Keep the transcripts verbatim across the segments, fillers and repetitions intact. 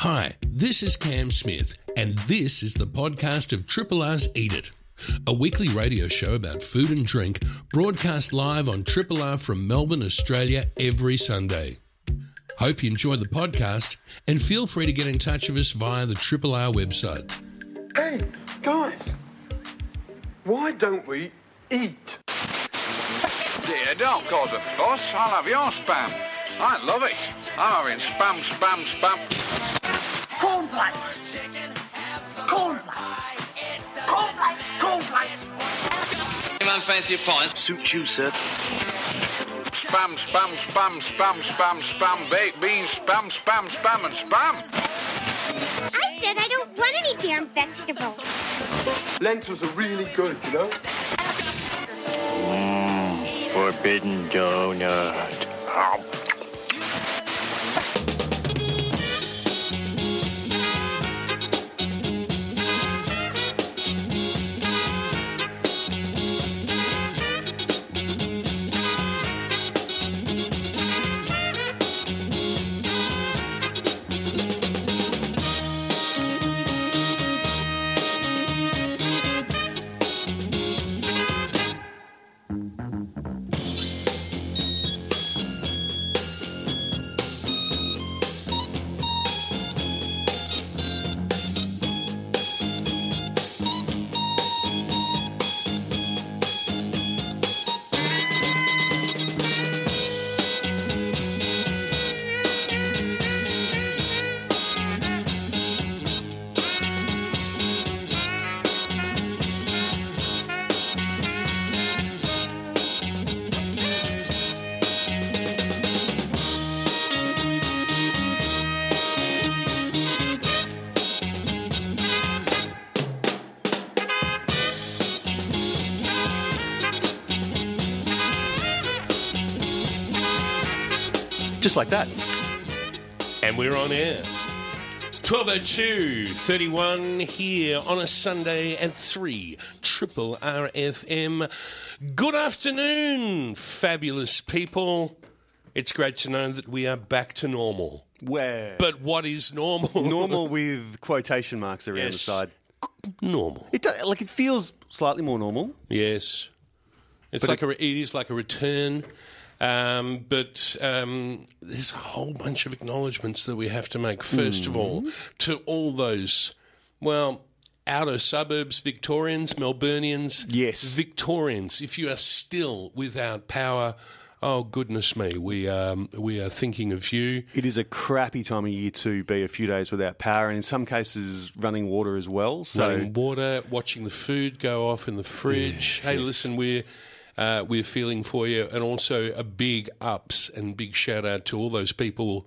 Hi, this is Cam Smith, and this is the podcast of Triple R's Eat It, a weekly radio show about food and drink broadcast live on Triple R from Melbourne, Australia every Sunday. Hope you enjoy the podcast and feel free to get in touch with us via the Triple R website. Hey, guys, why don't we eat? Dear, don't call the boss. I'll have your spam. I love it. I'm having spam, spam, spam. Cornflakes. Cornflakes. Cornflakes. Cornflakes. Anyone fancy a pint? Suit you, sir. Spam, spam, spam, spam, spam, spam, baked beans, spam, spam, spam, and spam. I said I don't want any damn vegetables. Lentils are really good, you know? Mm, forbidden donut. Ow. Just like that. And we're on air. twelve oh two thirty-one here on a Sunday at three, Triple R F M. Good afternoon, fabulous people. It's great to know that we are back to normal. Where? But what is normal? Normal with quotation marks around yes. the side. Normal. It does, like it feels slightly more normal. Yes. It's but like it, a, it is like a return. Um, but um, there's a whole bunch of acknowledgements that we have to make, first mm-hmm. of all, to all those, well, outer suburbs, Victorians, Melburnians, yes. Victorians. If you are still without power, oh, goodness me, we, um, we are thinking of you. It is a crappy time of year to be a few days without power, and in some cases running water as well. So running water, watching the food go off in the fridge. Yeah, hey, yes. listen, we're... Uh, we're feeling for you, and also a big ups and big shout-out to all those people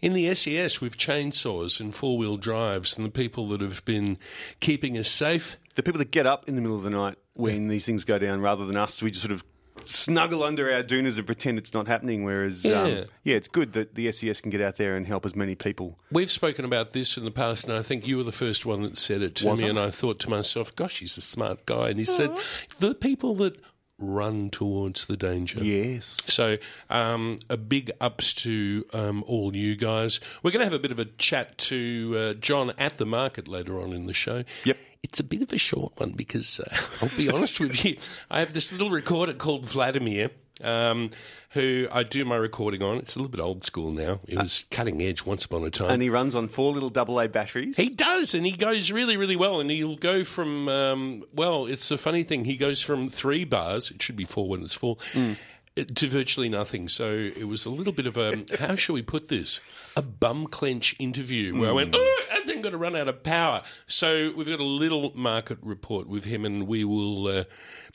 in the S E S with chainsaws and four-wheel drives and the people that have been keeping us safe. The people that get up in the middle of the night when yeah. these things go down rather than us, we just sort of snuggle under our doonas and pretend it's not happening, whereas, yeah, um, yeah it's good that the S E S can get out there and help as many people. We've spoken about this in the past, and I think you were the first one that said it to Wasn't me, and I thought to myself, gosh, he's a smart guy, and he Aww. said the people that... run towards the danger. Yes. So um, a big ups to um, all you guys. We're going to have a bit of a chat to uh, John at the market later on in the show. Yep. It's a bit of a short one because uh, I'll be honest with you, I have this little recorder called Vladimir um, who I do my recording on. It's a little bit old school now. It was uh, cutting edge once upon a time. And he runs on four little double A batteries. He does, and he goes really, really well. And he'll go from, um, well, it's a funny thing. He goes from three bars, it should be four when it's full, mm. to virtually nothing. So it was a little bit of a, how shall we put this, a bum clench interview where mm. I went, oh, I think I'm going to run out of power. So we've got a little market report with him, and we will... Uh,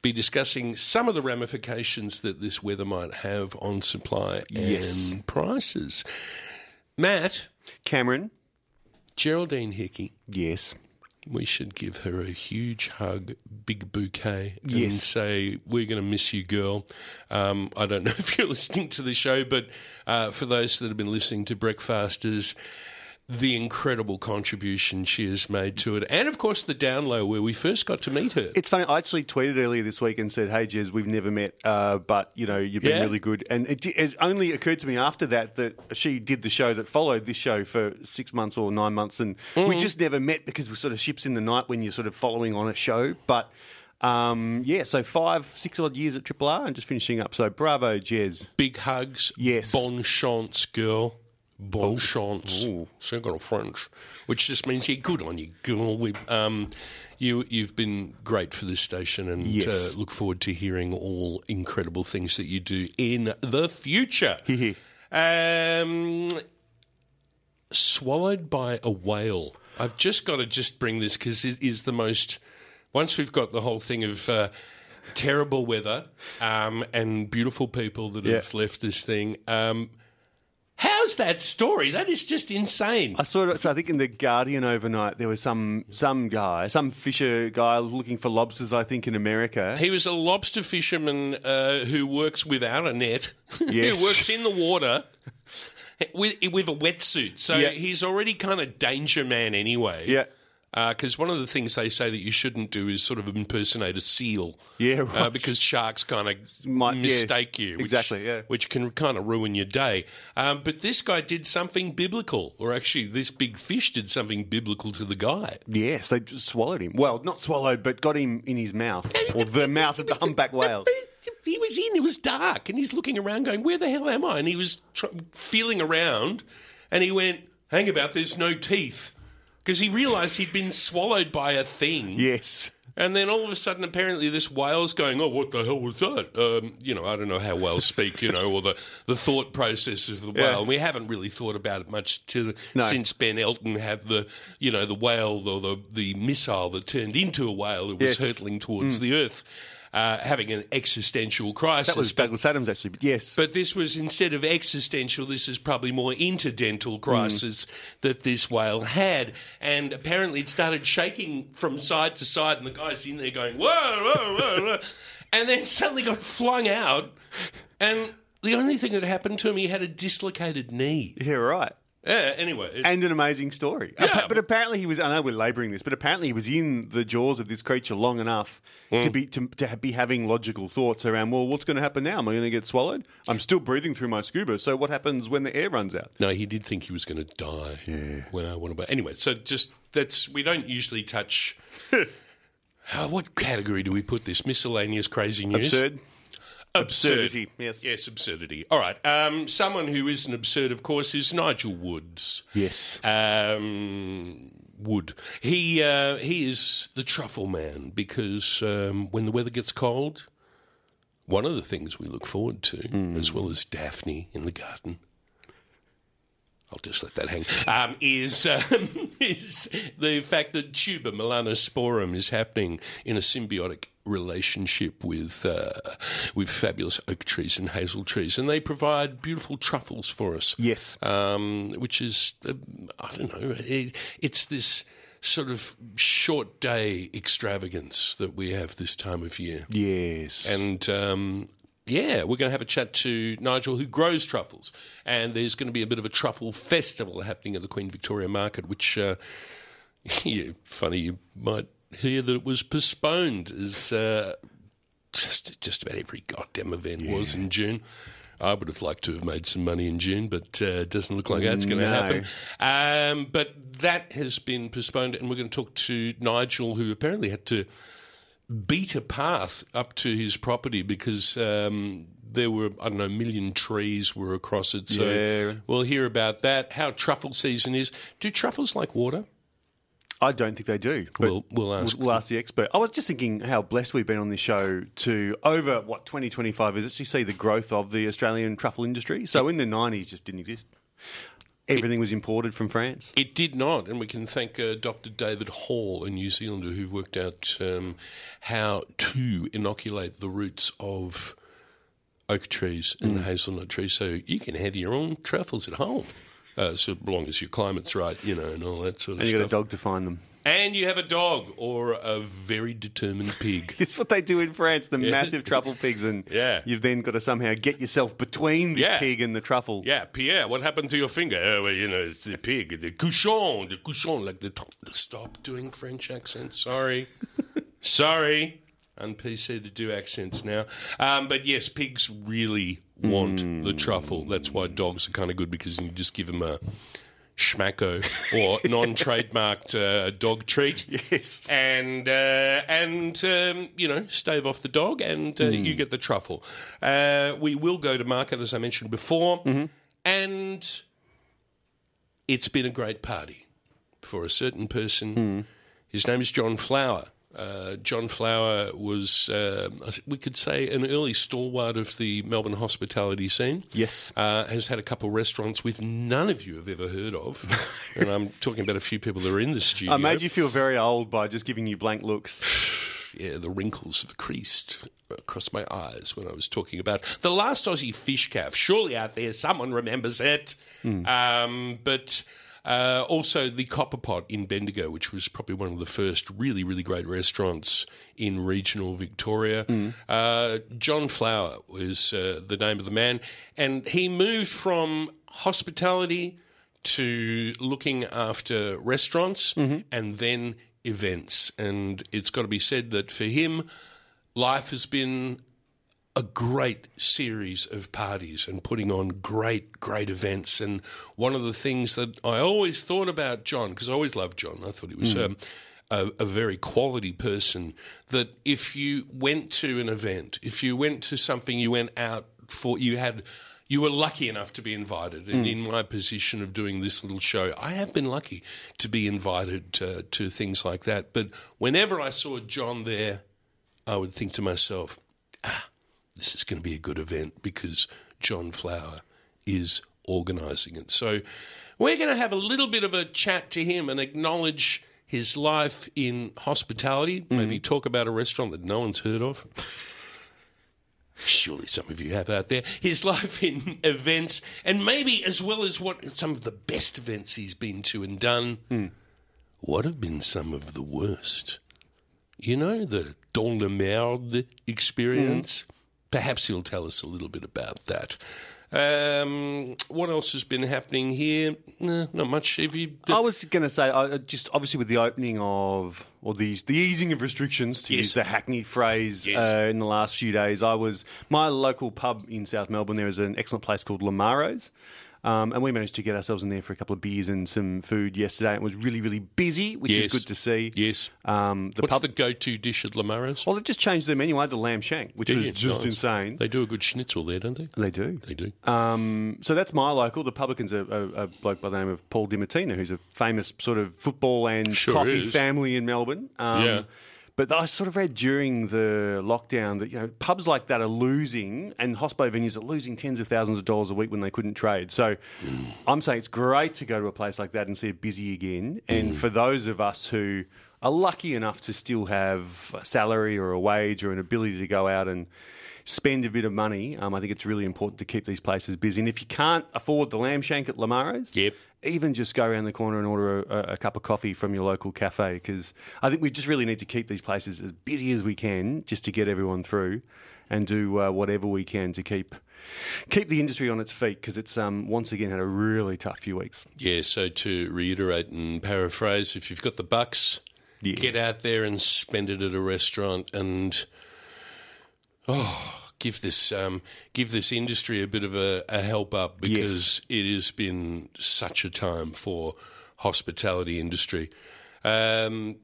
be discussing some of the ramifications that this weather might have on supply yes. and prices. Matt. Cameron. Geraldine Hickey. Yes. We should give her a huge hug, big bouquet, and yes. say, we're going to miss you, girl. Um, I don't know if you're listening to the show, but uh, for those that have been listening to Breakfasters, the incredible contribution she has made to it. And, of course, the Down Low, where we first got to meet her. It's funny. I actually tweeted earlier this week and said, hey, Jez, we've never met, uh, but, you know, you've been yeah. really good. And it, it only occurred to me after that that she did the show that followed this show for six months or nine months. And mm-hmm. we just never met because we're sort of ships in the night when you're sort of following on a show. But... Um, yeah, so five, six odd years at Triple R and just finishing up. So bravo, Jez. Big hugs. Yes. Bon chance, girl. Bon oh. chance. Ooh. So I've got a French, which just means, yeah, good on you, girl. We, um, you, you've been great for this station and yes. uh, look forward to hearing all incredible things that you do in the future. um, swallowed by a whale. I've just got to just bring this because it is the most... Once we've got the whole thing of uh, terrible weather um, and beautiful people that yeah. have left this thing, um, how's that story? That is just insane. I saw it. So I think in the Guardian overnight there was some some guy, some fisher guy looking for lobsters. I think in America, he was a lobster fisherman uh, who works without a net. Yes, who works in the water. With, with a wetsuit, so yeah. he's already kind of danger man anyway. Yeah. Because uh, one of the things they say that you shouldn't do is sort of impersonate a seal. Yeah, right. Uh, because sharks kind of mistake yeah, you. Which, exactly, yeah. Which can kind of ruin your day. Um, but this guy did something biblical, or actually this big fish did something biblical to the guy. Yes, they just swallowed him. Well, not swallowed, but got him in his mouth, or the mouth of the humpback whale. He was in, it was dark, and he's looking around going, where the hell am I? And he was tr- feeling around, and he went, hang about, there's no teeth. Because he realised he'd been swallowed by a thing. Yes. And then all of a sudden, apparently, this whale's going, oh, what the hell was that? Um, you know, I don't know how whales speak, you know, or the, the thought process of the whale. Yeah. We haven't really thought about it much till, no. since Ben Elton had the, you know, the whale or the, the missile that turned into a whale that was yes. hurtling towards mm. the earth. Uh, having an existential crisis. That was Douglas Adams, actually, but yes. But this was, instead of existential, this is probably more interdental crisis mm. that this whale had. And apparently it started shaking from side to side, and the guy's in there going, whoa, whoa, whoa, whoa. And then suddenly got flung out, and the only thing that happened to him, he had a dislocated knee. Yeah, right. Yeah, anyway. It, and an amazing story. Yeah. But apparently he was, I know we're labouring this, but apparently he was in the jaws of this creature long enough mm. to be to, to be having logical thoughts around, well, what's going to happen now? Am I going to get swallowed? I'm still breathing through my scuba, so what happens when the air runs out? No, he did think he was going to die. Yeah. Well, what about, anyway, so just, that's, we don't usually touch, uh, what category do we put this? Miscellaneous crazy news? Absurd. Absurdity. Absurdity, yes. Yes, absurdity. All right. Um, someone who isn't absurd, of course, is Nigel Woods. Yes. Um, Wood. He uh, he is the truffle man because um, when the weather gets cold, one of the things we look forward to, mm. as well as Daphne in the garden, I'll just let that hang, um, is, um, is the fact that tuber melanosporum is happening in a symbiotic relationship with uh, with fabulous oak trees and hazel trees, and they provide beautiful truffles for us. Yes, um, which is uh, I don't know. It, it's this sort of short day extravagance that we have this time of year. Yes, and um, yeah, we're going to have a chat to Nigel, who grows truffles, and there's going to be a bit of a truffle festival happening at the Queen Victoria Market. Which, uh, yeah, funny you might. Here that it was postponed as uh, just, just about every goddamn event yeah. was in June. I would have liked to have made some money in June, but it uh, doesn't look like that's going to no. happen. Um, but that has been postponed, and we're going to talk to Nigel, who apparently had to beat a path up to his property because um, there were, I don't know, a million trees were across it. So yeah. we'll hear about that, how truffle season is. Do truffles like water? I don't think they do. But we'll, we'll, ask. we'll ask the expert. I was just thinking how blessed we've been on this show to, over, what, twenty, twenty-five years, actually see the growth of the Australian truffle industry. So in the nineties, just didn't exist. Everything it, was imported from France. It did not, and we can thank uh, Doctor David Hall, a New Zealander, who worked out um, how to inoculate the roots of oak trees and mm. hazelnut trees. So you can have your own truffles at home. Uh, so long as your climate's right, you know, and all that sort of stuff. And you've got a dog to find them. And you have a dog or a very determined pig. It's what they do in France, the yeah. massive truffle pigs. And yeah. you've then got to somehow get yourself between this yeah. pig and the truffle. Yeah, Pierre, what happened to your finger? Oh, well, you know, it's the pig. The couchon, the couchon. Like the stop doing French accents. Sorry. Sorry. Un-P C to do accents now. Um, but, yes, pigs really want mm. the truffle. That's why dogs are kind of good because you just give them a... schmacko or non-trademarked uh, dog treat, yes, and uh, and um, you know, stave off the dog, and uh, mm. you get the truffle. Uh, we will go to market, as I mentioned before, mm-hmm. and it's been a great party for a certain person. Mm. His name is John Flower. Uh, John Flower was, uh, we could say, an early stalwart of the Melbourne hospitality scene. Yes. Uh, has had a couple of restaurants with none of you have ever heard of. And I'm talking about a few people that are in the studio. I made you feel very old by just giving you blank looks. Yeah, the wrinkles have creased across my eyes when I was talking about the Last Aussie Fish Cafe. Surely out there someone remembers it. Mm. Um, but... Uh, also, the Copper Pot in Bendigo, which was probably one of the first really, really great restaurants in regional Victoria. Mm. Uh, John Flower was uh, the name of the man, and he moved from hospitality to looking after restaurants mm-hmm. and then events. And it's got to be said that for him, life has been a great series of parties and putting on great, great events. And one of the things that I always thought about John, because I always loved John, I thought he was mm. um, a, a very quality person, that if you went to an event, if you went to something you went out for, you had... You were lucky enough to be invited, and mm. in my position of doing this little show, I have been lucky to be invited to, to things like that. But whenever I saw John there, I would think to myself, ah, this is going to be a good event because John Flower is organising it. So we're going to have a little bit of a chat to him and acknowledge his life in hospitality, mm. maybe talk about a restaurant that no one's heard of. Surely some of you have out there. His life in events, and maybe as well as what some of the best events he's been to and done, mm. what have been some of the worst? You know, the dans la merde experience. Mm. Perhaps he'll tell us a little bit about that. Um, what else has been happening here? No, not much. Have you? I was going to say, uh, just obviously with the opening of, or the, the easing of restrictions, to yes. use the hackneyed phrase, yes. uh, in the last few days, I was, my local pub in South Melbourne, there is an excellent place called Lamaro's. Um, and we managed to get ourselves in there for a couple of beers and some food yesterday. It was really, really busy, which yes. is good to see. Yes. Um, the What's pub... the go-to dish at Lamaro's? Well, they just changed their menu. I had the lamb shank, which yeah, was yeah, just nice. Insane. They do a good schnitzel there, don't they? They do. They do. Um, so that's my local. The publican's a, a, a bloke by the name of Paul DiMartino, who's a famous sort of football and sure coffee is. family in Melbourne. Um, yeah. But I sort of read during the lockdown that, you know, pubs like that are losing, and hospo venues are losing tens of thousands of dollars a week when they couldn't trade. So mm. I'm saying it's great to go to a place like that and see it busy again. And mm. for those of us who are lucky enough to still have a salary or a wage or an ability to go out and spend a bit of money, um, I think it's really important to keep these places busy. And if you can't afford the lamb shank at Lamaro's, yep. even just go around the corner and order a, a cup of coffee from your local cafe, because I think we just really need to keep these places as busy as we can just to get everyone through and do uh, whatever we can to keep keep the industry on its feet, because it's um, once again had a really tough few weeks. Yeah, so to reiterate and paraphrase, if you've got the bucks, yeah. get out there and spend it at a restaurant and... Oh, give this um, give this industry a bit of a, a help up, because yes. it has been such a time for hospitality industry. Um,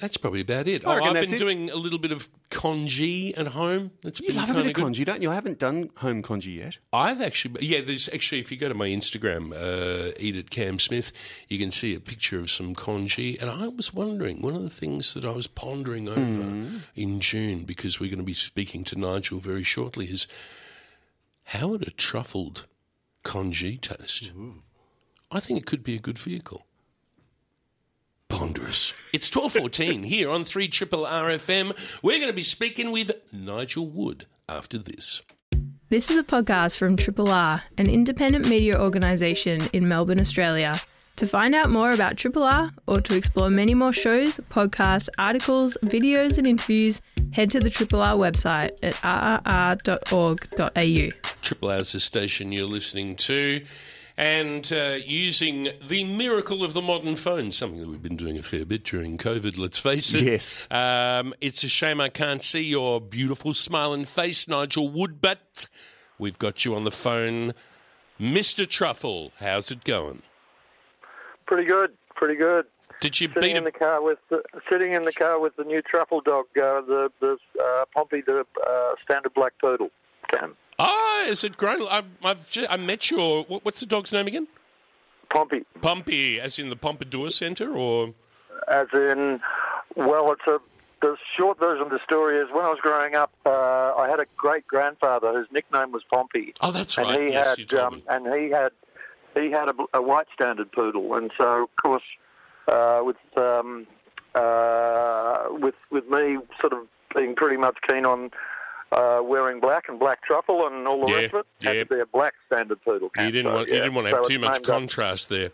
that's probably about it. Oh, I've been it. doing a little bit of congee at home. That's you been love a bit of congee, don't you? I haven't done home congee yet. I've actually, yeah, there's actually, if you go to my Instagram, uh, Eat It, Cam Smith, you can see a picture of some congee. And I was wondering, one of the things that I was pondering over mm. in June, because we're going to be speaking to Nigel very shortly, is how would a truffled congee taste? Ooh. I think it could be a good vehicle. Ponderous. It's twelve fourteen here on three triple R F M. We're going to be speaking with Nigel Wood after this. This is a podcast from Triple R, an independent media organisation in Melbourne, Australia, To find out more about Triple R or to explore many more shows, podcasts, articles, videos and interviews, head to the Triple R website at r r r dot org dot a u. Triple R is the station you're listening to. And uh, using the miracle of the modern phone, something that we've been doing a fair bit during COVID, let's face it. Yes. Um, it's a shame I can't see your beautiful smiling face, Nigel Wood, but we've got you on the phone. Mister Truffle, how's it going? Pretty good, pretty good. Did you sitting beat in a... the car with the, sitting in the car with the new truffle dog, uh, the the uh, Pompey, the uh, standard black poodle, Cam. Ah, is it grown? I, I've just, I met your... What's the dog's name again? Pompey. Pompey, as in the Pompadour Centre, or...? As in... Well, it's a... The short version of the story is when I was growing up, uh, I had a great-grandfather whose nickname was Pompey. Oh, that's and right. He yes, had, you told um, me. And he had he had a, a white standard poodle. And so, of course, uh, with, um, uh, with, with me sort of being pretty much keen on... Uh, wearing black and black truffle and all the yeah, rest of it. Yeah. Had to be a black standard poodle. You didn't, so, want, yeah. you didn't want to have so too much contrast up. There.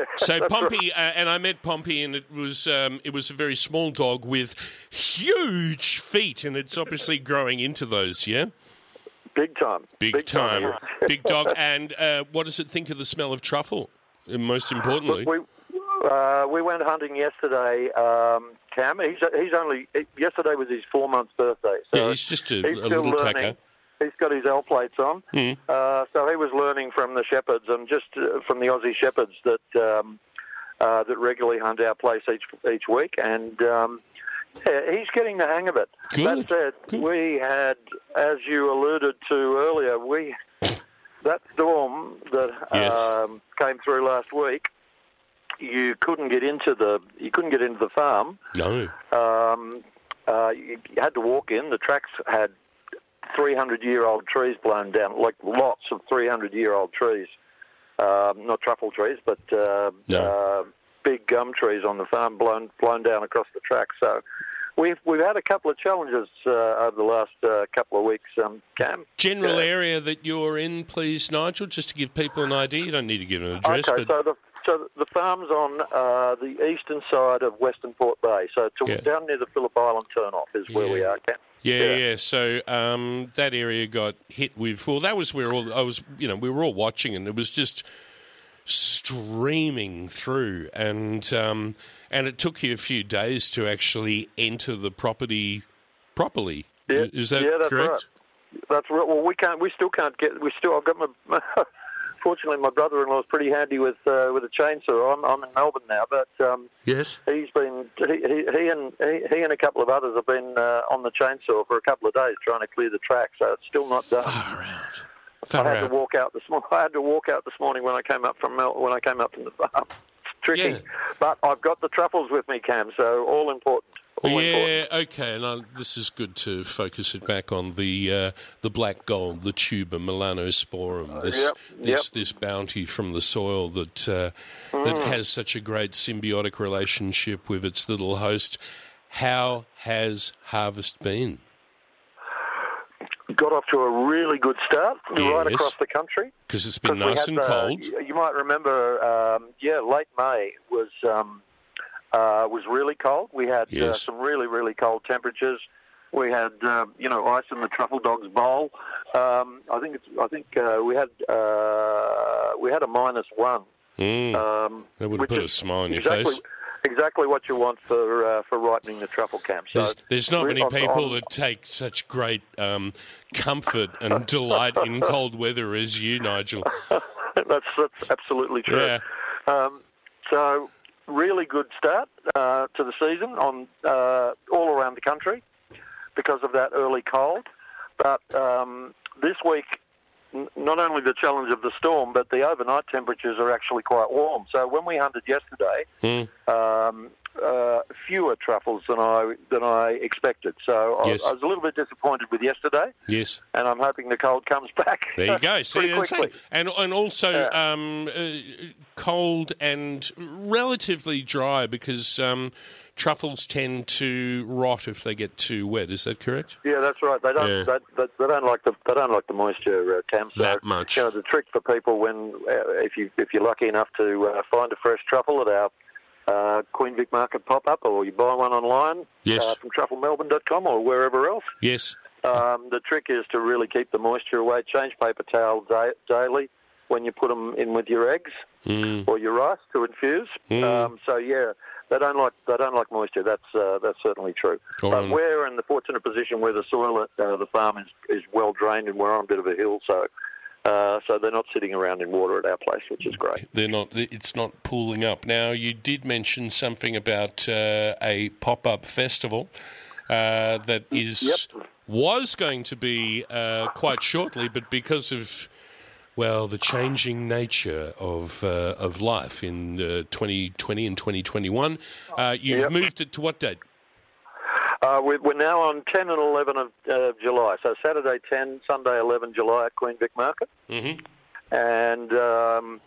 Yeah. So Pompey, right. uh, and I met Pompey, and it was um, it was a very small dog with huge feet, and it's obviously growing into those, yeah? Big time. Big, Big time. time. Big dog. And uh, what does it think of the smell of truffle, most importantly? Look, we, uh, we went hunting yesterday... Um, Cam, he's he's only yesterday was his four month birthday. So yeah, he's just a, he's a little learning. Tacker. He's got his L plates on, mm. uh, so he was learning from the shepherds and just uh, from the Aussie shepherds that um, uh, that regularly hunt our place each each week, and um, yeah, he's getting the hang of it. Good. That said, Good. we had, as you alluded to earlier, we that storm that yes. um, came through last week. You couldn't get into the you couldn't get into the farm. No. Um, uh, you had to walk in. The tracks had three hundred year old trees blown down, like lots of three hundred year old trees, um, not truffle trees, but uh, no. uh, big gum trees on the farm blown blown down across the tracks. So we've we've had a couple of challenges uh, over the last uh, couple of weeks. Um, Cam, general yeah. area that you're in, please, Nigel, just to give people an idea. You don't need to give an address. Okay, but... so the So the farm's on uh, the eastern side of Western Port Bay, so to, yeah. down near the Phillip Island turnoff is where yeah. we are, Ken. Yeah, yeah. yeah. So um, that area got hit with. Well, that was where all I was. You know, we were all watching, and it was just streaming through, and um, and it took you a few days to actually enter the property properly. Yeah. Is that yeah, that's correct? Right. That's right. Well, we can't. We still can't get. We still. I've got my. my Fortunately, my brother-in-law is pretty handy with uh, with a chainsaw. I'm, I'm in Melbourne now, but um, yes, he's been he, he, he and he, he and a couple of others have been uh, on the chainsaw for a couple of days trying to clear the track. So it's still not done. Far out. Far I had out. to walk out this morning. I had to walk out this morning when I came up from Mel- when I came up from the farm. It's tricky, yeah. but I've got the truffles with me, Cam. So all important. All yeah, important. okay, and I, this is good to focus it back on the uh, the black gold, the tuber melanosporum, this uh, yep, this yep. this bounty from the soil that uh, mm. that has such a great symbiotic relationship with its little host. How has harvest been? Got off to a really good start yes. right across the country because it's been nice and the, cold. You might remember, um, yeah, late May was. Um, Uh, it was really cold. We had yes. uh, some really, really cold temperatures. We had, uh, you know, ice in the truffle dog's bowl. Um, I think it's. I think uh, we had uh, we had a minus one. Mm. Um, that would put a smile on your exactly, face. Exactly what you want for uh, for ripening the truffle camp. So there's, there's not many people that take such great um, comfort and delight in cold weather as you, Nigel. that's, that's absolutely true. Yeah. Um, so. Really good start uh, to the season on uh, all around the country because of that early cold. But um, this week, n- not only the challenge of the storm, but the overnight temperatures are actually quite warm. So when we hunted yesterday, mm. um, uh, fewer truffles than I than I expected. So yes. I, I was a little bit disappointed with yesterday. Yes, and I'm hoping the cold comes back. There you go. See, quickly. And and also yeah. um, uh, cold and relatively dry because. Um, Truffles tend to rot if they get too wet. Is that correct? Yeah, that's right. They don't. Yeah. They, they, they don't like the. They don't like the moisture, uh, Cam. So, that much. You know, the trick for people when, uh, if you if you're lucky enough to uh, find a fresh truffle at our uh, Queen Vic Market pop up, or you buy one online. Yes. Uh, from truffle melbourne dot com or wherever else. Yes. Um, the trick is to really keep the moisture away. Change paper towel da- daily when you put them in with your eggs mm. or your rice to infuse. Mm. Um, so yeah. They don't like they don't like moisture. That's uh, that's certainly true. But um, we're in the fortunate position where the soil at uh, the farm is, is well drained, and we're on a bit of a hill, so uh, so they're not sitting around in water at our place, which is great. They're not. It's not pooling up. Now you did mention something about uh, a pop-up festival uh, that is yep. was going to be uh, quite shortly, but because of Well, the changing nature of uh, of life in uh, twenty twenty and twenty twenty-one, uh, you've yep. moved it to what date? Uh, we're now on ten and eleven of uh, July, so Saturday ten, Sunday eleven July at Queen Vic Market. Mm-hmm. And um,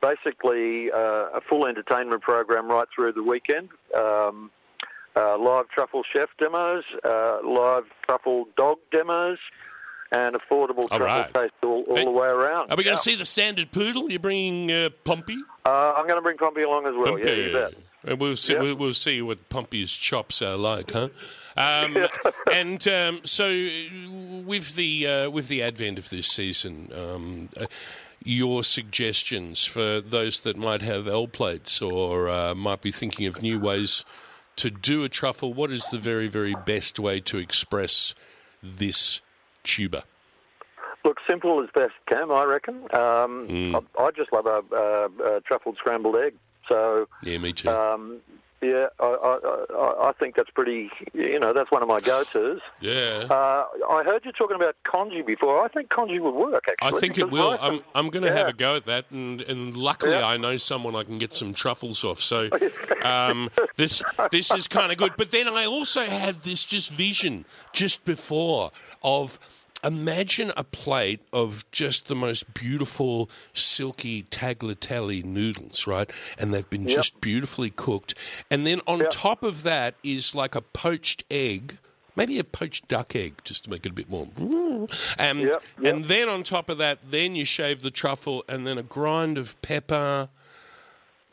basically uh, a full entertainment program right through the weekend. Um, uh, live truffle chef demos, uh, live truffle dog demos, and affordable all truffle right. taste all, all the way around. Are we going to yeah. see the standard poodle? You're bringing uh, Pompey? Uh, I'm going to bring Pompey along as well. Pompey. Yeah, you bet. And we'll see. Yep. We'll see what Pompey's chops are like, huh? Um, and um, so, with the uh, with the advent of this season, um, uh, your suggestions for those that might have L plates or uh, might be thinking of new ways to do a truffle. What is the very, very best way to express this? Tuber. Look, simple is best, Cam, I reckon. Um, mm. I, I just love a, a, a truffled scrambled egg. So yeah, me too. Um, yeah, I, I, I think that's pretty. You know, that's one of my go-tos. Yeah. Uh, I heard you talking about congee before. I think congee would work. Actually, I think it will. Nice. I'm I'm going to yeah. have a go at that, and, and luckily yeah. I know someone I can get some truffles off. So um, this this is kind of good. But then I also had this just vision just before of. Imagine a plate of just the most beautiful, silky tagliatelle noodles, right? And they've been yep. just beautifully cooked. And then on yep. top of that is like a poached egg, maybe a poached duck egg, just to make it a bit more. And, yep. Yep. and then on top of that, then you shave the truffle and then a grind of pepper.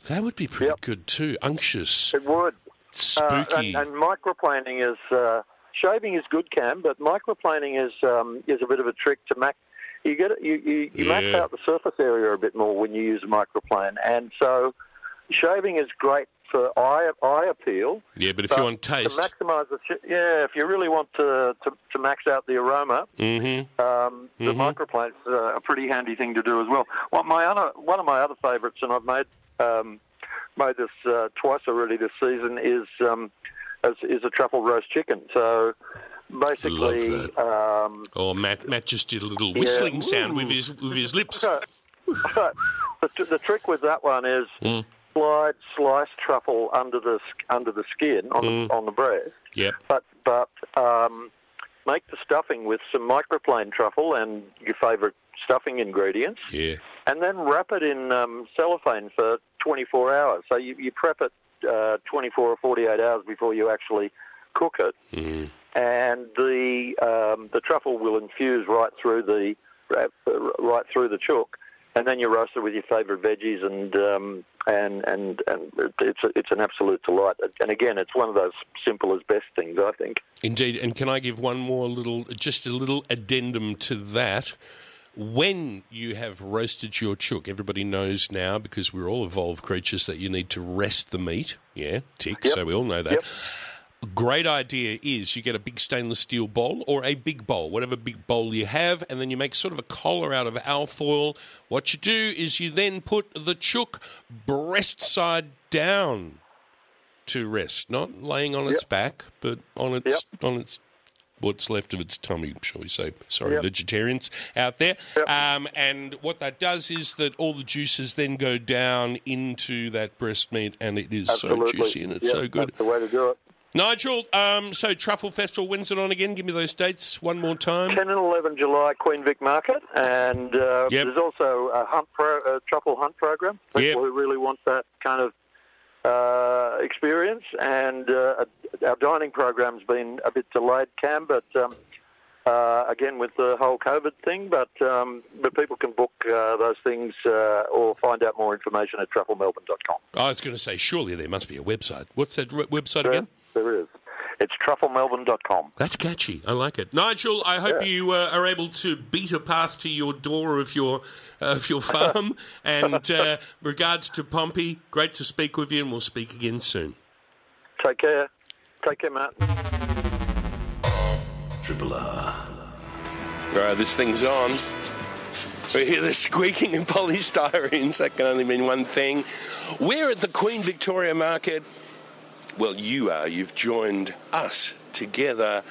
That would be pretty yep. good too. Unctuous. It would. Spooky. Uh, and, and microplaning is... Uh... Shaving is good, Cam, but microplaning is um, is a bit of a trick to max. You get you you, you yeah. max out the surface area a bit more when you use a microplane, and so shaving is great for eye eye appeal. Yeah, but if but you want taste, to maximise the yeah, if you really want to to, to max out the aroma, mm-hmm. Um, the mm-hmm. microplane's uh, a pretty handy thing to do as well. Well, my other one of my other favourites, and I've made um, made this uh, twice already this season is. Um, Is a truffle roast chicken. So basically, um, oh, Matt, Matt just did a little whistling yeah. sound with his with his lips. So, so the, the trick with that one is mm. slide sliced truffle under the under the skin on mm. the, on the bread. Yep. But but um, make the stuffing with some microplane truffle and your favourite stuffing ingredients. Yeah. And then wrap it in um, cellophane for twenty-four hours. So you, you prep it. Uh, twenty-four or forty-eight hours before you actually cook it, mm. and the um, the truffle will infuse right through the right through the chook, and then you roast it with your favourite veggies, and um, and and and it's a, it's an absolute delight. And again, it's one of those simple as best things, I think. Indeed, and can I give one more little, just a little addendum to that? When you have roasted your chook, everybody knows now because we're all evolved creatures that you need to rest the meat. Yeah, tick, yep. so we all know that. Yep. A great idea is you get a big stainless steel bowl or a big bowl, whatever big bowl you have, and then you make sort of a collar out of alfoil. What you do is you then put the chook breast side down to rest, not laying on yep. its back, but on its yep. on its what's left of its tummy, shall we say. Sorry, yep. Vegetarians out there. Yep. Um, and what that does is that all the juices then go down into that breast meat, and it is Absolutely. so juicy and it's yep, so good. That's the way to do it. Nigel, um, so Truffle Festival, when's it on again? Give me those dates one more time. ten and eleven July, Queen Vic Market. And uh, yep. there's also a, hunt pro, a truffle hunt program. People yep. who really want that kind of uh, experience. And uh, our dining program's been a bit delayed, Cam, but um, uh, again with the whole COVID thing. But, um, but people can book uh, those things uh, or find out more information at truffle melbourne dot com. I was going to say, surely there must be a website. What's that re- website yeah. again? There is. It's truffle melbourne dot com. That's catchy. I like it. Nigel, I hope yeah. you uh, are able to beat a path to your door of your uh, of your farm. And uh, regards to Pompey, great to speak with you, and we'll speak again soon. Take care. Take care, Matt. Triple R. Right, this thing's on. We hear the squeaking and polystyrenes. That can only mean one thing. We're at the Queen Victoria Market. Well, you are. You've joined us together.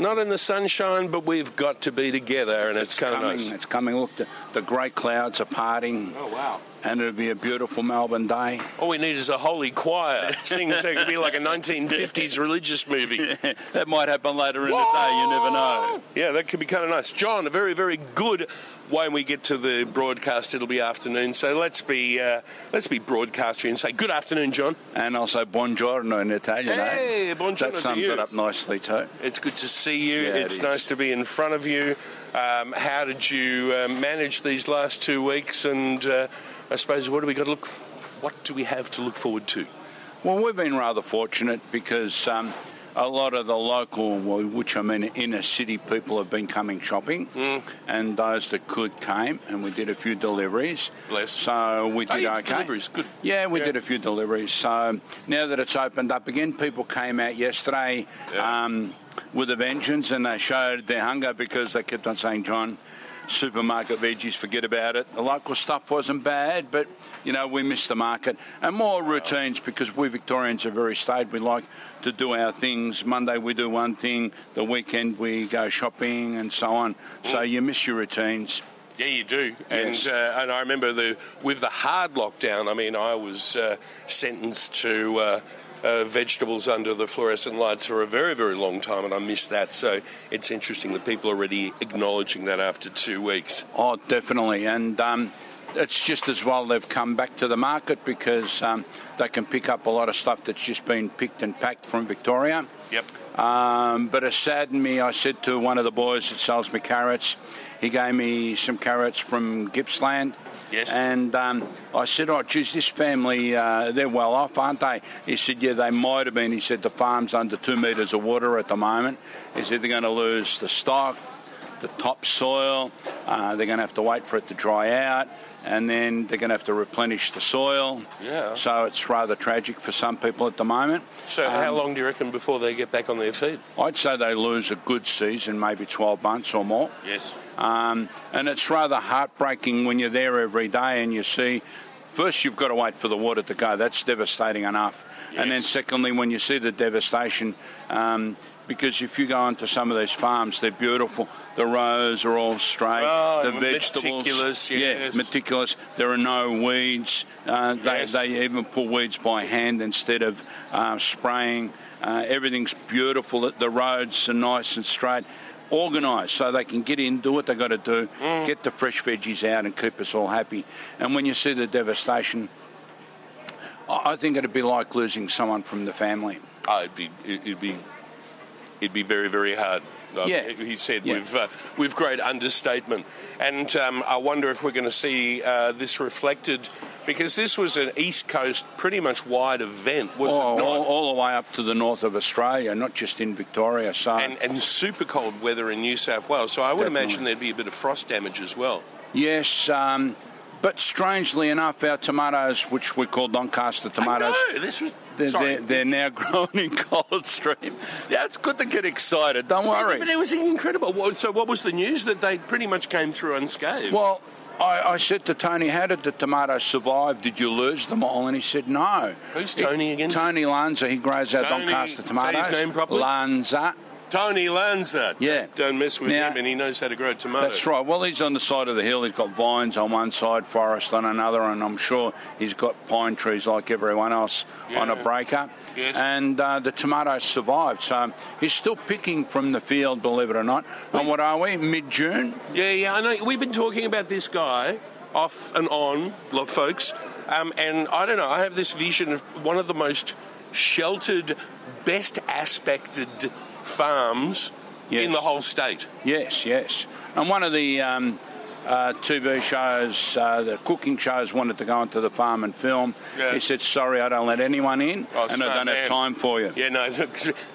Not in the sunshine, but we've got to be together, and it's, it's kind of nice. It's coming. Look, the, the grey clouds are parting. Oh, wow. And it'll be a beautiful Melbourne day. All we need is a holy choir. Sing, sing. It'll be like a nineteen fifties religious movie. That might happen later in Whoa! the day. You never know. Yeah, that could be kind of nice. John, a very, very good... When we get to the broadcast, it'll be afternoon. So let's be uh, let's be broadcaster and say good afternoon, John. And also buongiorno in Italian. Hey, eh? buongiorno. That sums it up nicely too. It's good to see you. Yeah, it's it nice to be in front of you. Um, how did you uh, manage these last two weeks? And uh, I suppose what do we got to look? F- what do we have to look forward to? Well, we've been rather fortunate because um, a lot of the local, which I mean inner city people, have been coming shopping, mm. and those that could came, and we did a few deliveries. Bless. So we did oh, okay. Deliveries, good. Yeah, we yeah. did a few deliveries. So now that it's opened up again, people came out yesterday yeah. um, with a vengeance, and they showed their hunger because they kept on saying, John, supermarket veggies, forget about it. The local stuff wasn't bad, but, you know, we missed the market. And more routines, because we Victorians are very staid. We like to do our things. Monday we do one thing, the weekend we go shopping and so on. Mm. So you miss your routines. Yeah, you do. Yes. And uh, and I remember the with the hard lockdown, I mean, I was uh, sentenced to... Uh, Uh, vegetables under the fluorescent lights for a very, very long time, and I missed that. So it's interesting that people are already acknowledging that after two weeks. Oh, definitely. And um, it's just as well they've come back to the market because um, they can pick up a lot of stuff that's just been picked and packed from Victoria. Yep. Um, but it saddened me. I said to one of the boys that sells me carrots, he gave me some carrots from Gippsland. Yes. And um, I said, oh, geez, this family, uh, they're well off, aren't they? He said, yeah, they might have been. He said, the farm's under two metres of water at the moment. He said, they're going to lose the stock, the topsoil. Uh, they're going to have to wait for it to dry out. And then they're going to have to replenish the soil. Yeah. So it's rather tragic for some people at the moment. So um, how long do you reckon before they get back on their feet? I'd say they lose a good season, maybe twelve months or more. Yes. Um, and it's rather heartbreaking when you're there every day and you see... First, you've got to wait for the water to go. That's devastating enough. Yes. And then secondly, when you see the devastation... Um, Because if you go onto some of these farms, they're beautiful. The rows are all straight. Oh, the vegetables, meticulous, yes. yeah, meticulous. There are no weeds. Uh, yes. They they even pull weeds by hand instead of uh, spraying. Uh, everything's beautiful. The roads are nice and straight, organised, so they can get in, do what they got to do, mm. get the fresh veggies out, and keep us all happy. And when you see the devastation, I think it'd be like losing someone from the family. Oh, it'd be it'd be. It'd be very, very hard. Yeah. He said yeah. with, uh, with great understatement. And um, I wonder if we're going to see uh, this reflected, because this was an East Coast pretty much wide event, was oh, it not? All, all the way up to the north of Australia, not just in Victoria. So and, and super cold weather in New South Wales. So I would Definitely. imagine there'd be a bit of frost damage as well. Yes, um, but strangely enough, our tomatoes, which we call Doncaster tomatoes... I know, this was... They're, they're, they're now grown in Coldstream. Yeah, it's good to get excited. Don't worry. But it was incredible. So what was the news? That they pretty much came through unscathed. Well, I, I said to Tony, how did the tomatoes survive? Did you lose them all? And he said, no. Who's Tony again? Tony Lanza. He grows our Tony, Doncaster tomatoes. Say his name properly. Lanza. Tony Lanza. Yeah. Don't mess with now, him, and he knows how to grow tomatoes. That's right. Well, he's on the side of the hill. He's got vines on one side, forest on another, and I'm sure he's got pine trees like everyone else yeah. on a breaker. Yes. And uh, the tomatoes survived, so he's still picking from the field, believe it or not. We, and what are we, mid-June? Yeah, yeah, I know. We've been talking about this guy off and on, love folks, um, and I don't know, I have this vision of one of the most sheltered, best aspected farms yes. in the whole state. Yes, yes. And one of the um, uh, T V shows, uh, the cooking shows, wanted to go onto the farm and film. Yeah. He said, sorry, I don't let anyone in, oh, and I don't man. have time for you. Yeah, no,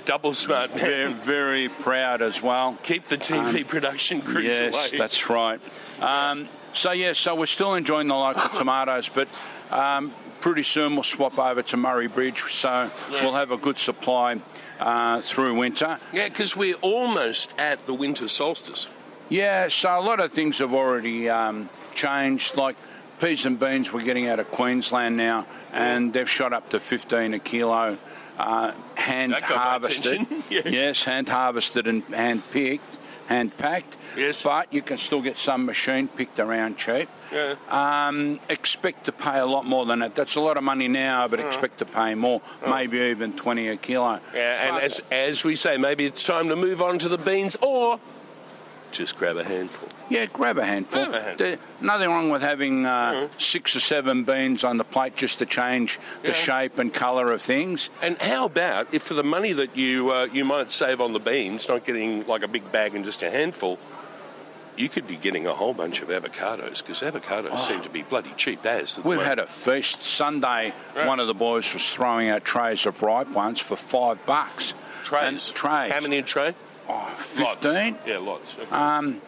double smart man. Very, very proud as well. Keep the T V um, production crews yes, away. Yes, that's right. Um, so, yes, yeah, so we're still enjoying the local tomatoes, but... Um, pretty soon we'll swap over to Murray Bridge, so yeah. we'll have a good supply uh, through winter. Yeah, because we're almost at the winter solstice. Yeah, so a lot of things have already um, changed, like peas and beans we're getting out of Queensland now, and yeah. they've shot up to fifteen a kilo, uh, hand-harvested. yeah. Yes, hand-harvested and hand-picked, hand-packed, yes. but you can still get some machine-picked around cheap. Yeah. Um, expect to pay a lot more than that. That's a lot of money now, but uh-huh. expect to pay more, uh-huh. maybe even twenty a kilo. Yeah, and but, as as we say, maybe it's time to move on to the beans, or just grab a handful. Yeah, grab a handful. Grab a handful. There, nothing wrong with having uh, uh-huh. six or seven beans on the plate just to change the yeah. shape and colour of things. And how about if for the money that you uh, you might save on the beans, not getting like a big bag and just a handful, you could be getting a whole bunch of avocados, because avocados oh. seem to be bloody cheap as. We've had a feast. Sunday, right. one of the boys was throwing out trays of ripe ones for five bucks. Trays? And trays. How many a tray? Oh, fifteen. Lots. Yeah, lots. Okay. Um,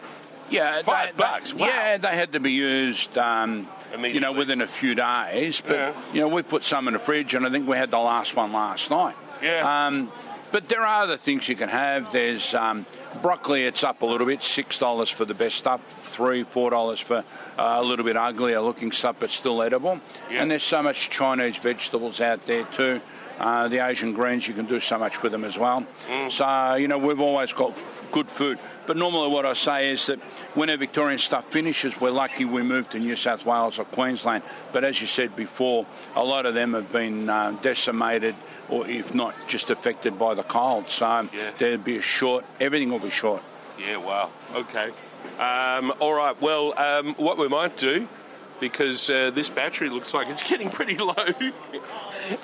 yeah, five they, bucks, they, wow. Yeah, they had to be used, um, you know, within a few days. But, yeah. you know, we put some in the fridge, and I think we had the last one last night. Yeah. Um, but there are other things you can have. There's um, broccoli, it's up a little bit, six dollars for the best stuff, three dollars, four dollars for uh, a little bit uglier looking stuff, but still edible. Yeah. And there's so much Chinese vegetables out there too. Uh, the Asian greens, you can do so much with them as well. Mm. So, you know, we've always got f- good food. But normally what I say is that when our Victorian stuff finishes, we're lucky we moved to New South Wales or Queensland. But as you said before, a lot of them have been uh, decimated, or if not just affected by the cold. So yeah. there'd be a short, everything will be short. Yeah, wow. Okay. Um, all right. Well, um, what we might do, because uh, this battery looks like it's getting pretty low,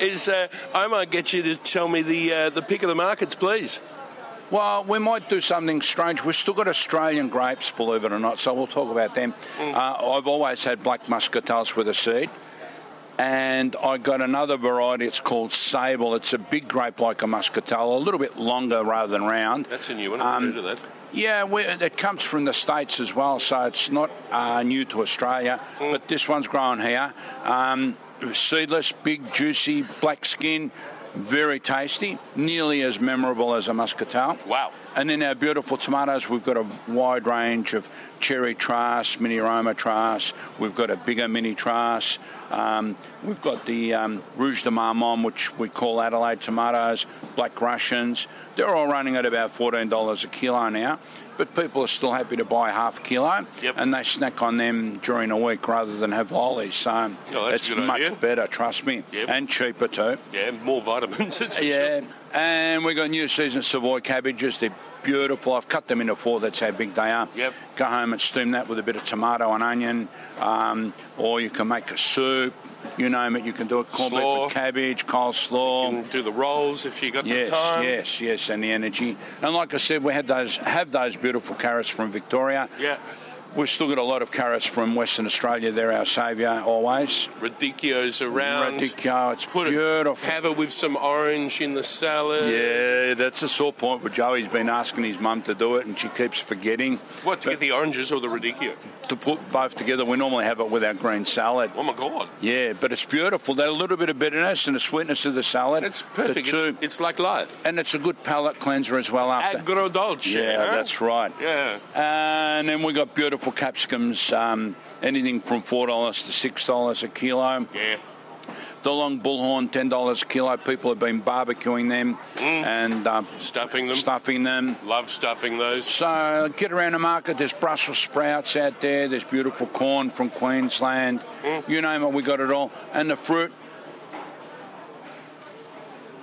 is uh, I might get you to tell me the uh, the pick of the markets, please. Well, we might do something strange. We've still got Australian grapes, believe it or not, so we'll talk about them. Mm. Uh, I've always had black muscatels with a seed, and I got another variety. It's called Sable. It's a big grape like a muscatel, a little bit longer rather than round. That's a new one. I've um, heard of that. Yeah, we, it comes from the States as well, so it's not uh, new to Australia. Mm. But this one's grown here. Um, seedless, big, juicy, black skin. Very tasty, nearly as memorable as a muscatel. Wow. And in our beautiful tomatoes, we've got a wide range of cherry trass, mini Roma trass. We've got a bigger mini trass. Um, we've got the um, Rouge de Marmont, which we call Adelaide tomatoes, Black Russians. They're all running at about fourteen dollars a kilo now, but people are still happy to buy half a kilo, yep. and they snack on them during a week rather than have lollies. So oh, it's much idea. better, trust me, yep. and cheaper too. Yeah, more vitamins. That's yeah, sure. And we've got new season Savoy cabbages. They're beautiful. I've cut them into four. That's how big they are. Yep. Go home and steam that with a bit of tomato and onion, um, or you can make a soup. You name it, you can do it. Corned beef with cabbage, coleslaw. You can do the rolls if you got yes, the time. Yes, yes, yes, and the energy. And like I said, we had those have those beautiful carrots from Victoria. Yeah. We've still got a lot of carrots from Western Australia. They're our saviour always. Radicchio's around. Radicchio, it's Put beautiful. It, have it with some orange in the salad. Yeah, that's a sore point where Joey's been asking his mum to do it and she keeps forgetting. What, to but get the oranges or the radicchio? To put both together. We normally have it with our green salad. Oh, my God. Yeah, but it's beautiful. That little bit of bitterness and the sweetness of the salad. It's perfect. It's, it's like life. And it's a good palate cleanser as well after. Agrodolce. Yeah, huh? That's right. Yeah. And then we got beautiful capsicums, um, anything from four dollars to six dollars a kilo. Yeah. the long bullhorn, ten dollars a kilo. People have been barbecuing them mm. and uh, stuffing them. Stuffing them. Love stuffing those. So get around the market. There's Brussels sprouts out there. There's beautiful corn from Queensland. Mm. You name it, we got it all. And the fruit.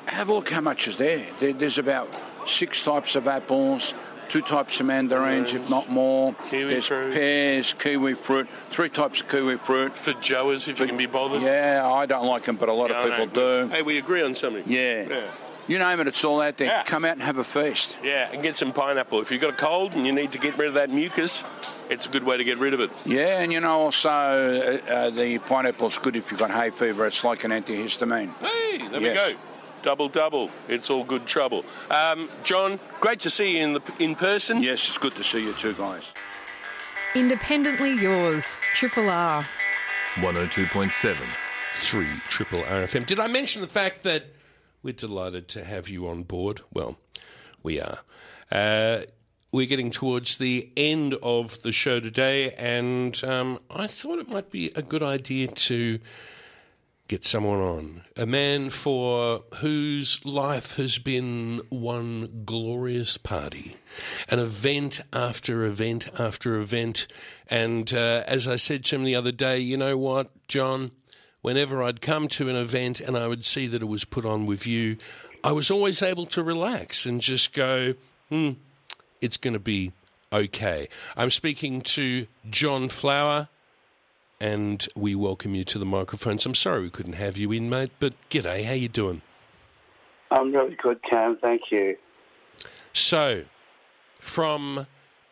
Have a look how much is there. there there's about six types of apples, two types of mandarins, if not more. Kiwi There's fruit. pears, kiwi fruit, three types of kiwi fruit. For Joers, if For, you can be bothered. Yeah, I don't like them, but a lot no, of people no. do. Hey, we agree on something. Yeah. yeah. You name it, it's all out there. Yeah. Come out and have a feast. Yeah, and get some pineapple. If you've got a cold and you need to get rid of that mucus, it's a good way to get rid of it. Yeah, and you know also uh, uh, the pineapple's good if you've got hay fever. It's like an antihistamine. Hey, there yes. we go. Double, double. It's all good trouble. Um, John, great to see you in the, in person. Yes, it's good to see you too, guys. Independently yours, Triple R. one oh two point seven. three Triple R F M. Did I mention the fact that we're delighted to have you on board? Well, we are. Uh, we're getting towards the end of the show today, and um, I thought it might be a good idea to get someone on, a man for whose life has been one glorious party, an event after event after event. And uh, as I said to him the other day, you know what, John, whenever I'd come to an event and I would see that it was put on with you, I was always able to relax and just go, hmm, it's going to be okay. I'm speaking to John Flower. And we welcome you to the microphones. I'm sorry we couldn't have you in, mate, but g'day, how you doing? I'm really good, Cam, thank you. So, from